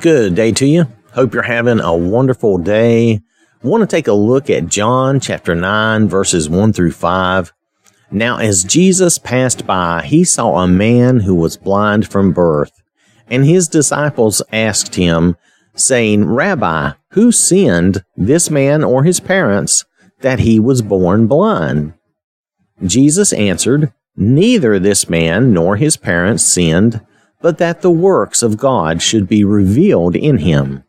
Good day to you. Hope you're having a wonderful day. I want to take a look at John chapter 9, verses 1 through 5. Now, as Jesus passed by, he saw a man who was blind from birth. And his disciples asked him, saying, Rabbi, who sinned, this man or his parents, that he was born blind? Jesus answered, Neither this man nor his parents sinned, but that the works of God should be revealed in him.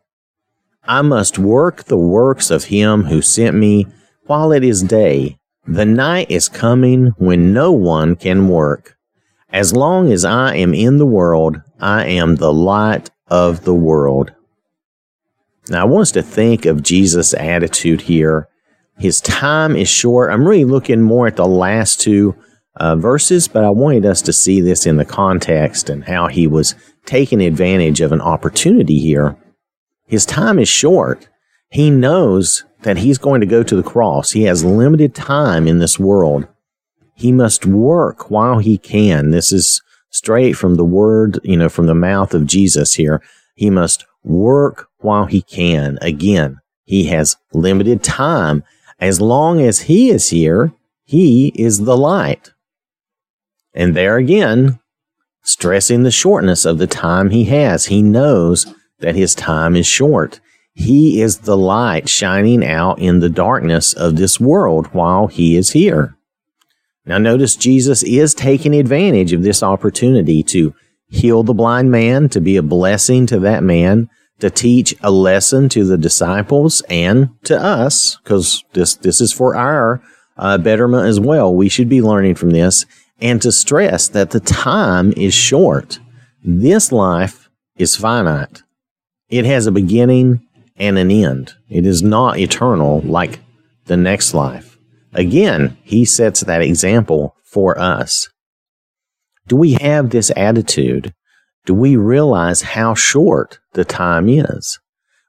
I must work the works of him who sent me while it is day. The night is coming when no one can work. As long as I am in the world, I am the light of the world. Now, I want us to think of Jesus' attitude here. His time is short. I'm really looking more at the last two verses, but I wanted us to see this in the context and how he was taking advantage of an opportunity here. His time is short. He knows that he's going to go to the cross. He has limited time in this world. He must work while he can. This is straight from the word, from the mouth of Jesus here. He must work while he can. Again, he has limited time. As long as he is here, he is the light. And there again, stressing the shortness of the time he has. He knows that his time is short. He is the light shining out in the darkness of this world while he is here. Now notice Jesus is taking advantage of this opportunity to heal the blind man, to be a blessing to that man, to teach a lesson to the disciples and to us, because this is for our betterment as well. We should be learning from this. And to stress that the time is short. This life is finite. It has a beginning and an end. It is not eternal like the next life. Again, he sets that example for us. Do we have this attitude? Do we realize how short the time is?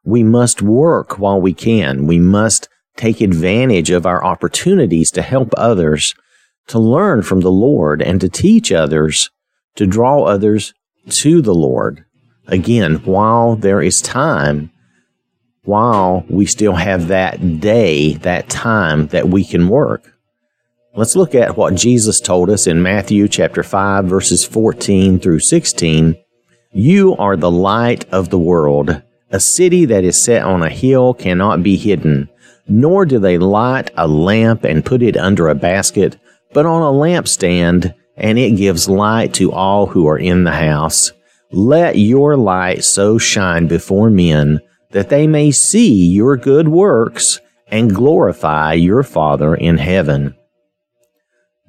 We must work while we can. We must take advantage of our opportunities to help others, to learn from the Lord and to teach others, to draw others to the Lord. Again, while there is time, while we still have that day, that time that we can work. Let's look at what Jesus told us in Matthew chapter 5, verses 14 through 16. You are the light of the world. A city that is set on a hill cannot be hidden, nor do they light a lamp and put it under a basket, but on a lampstand, and it gives light to all who are in the house. Let your light so shine before men, that they may see your good works and glorify your Father in heaven.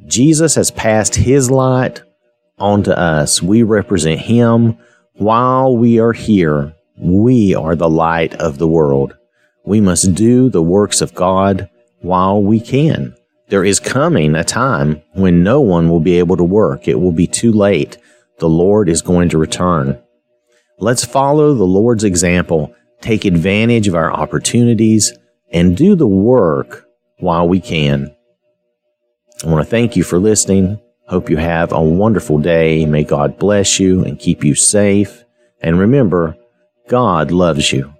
Jesus has passed his light on to us. We represent him while we are here. We are the light of the world. We must do the works of God while we can. There is coming a time when no one will be able to work. It will be too late. The Lord is going to return. Let's follow the Lord's example, take advantage of our opportunities, and do the work while we can. I want to thank you for listening. Hope you have a wonderful day. May God bless you and keep you safe. And remember, God loves you.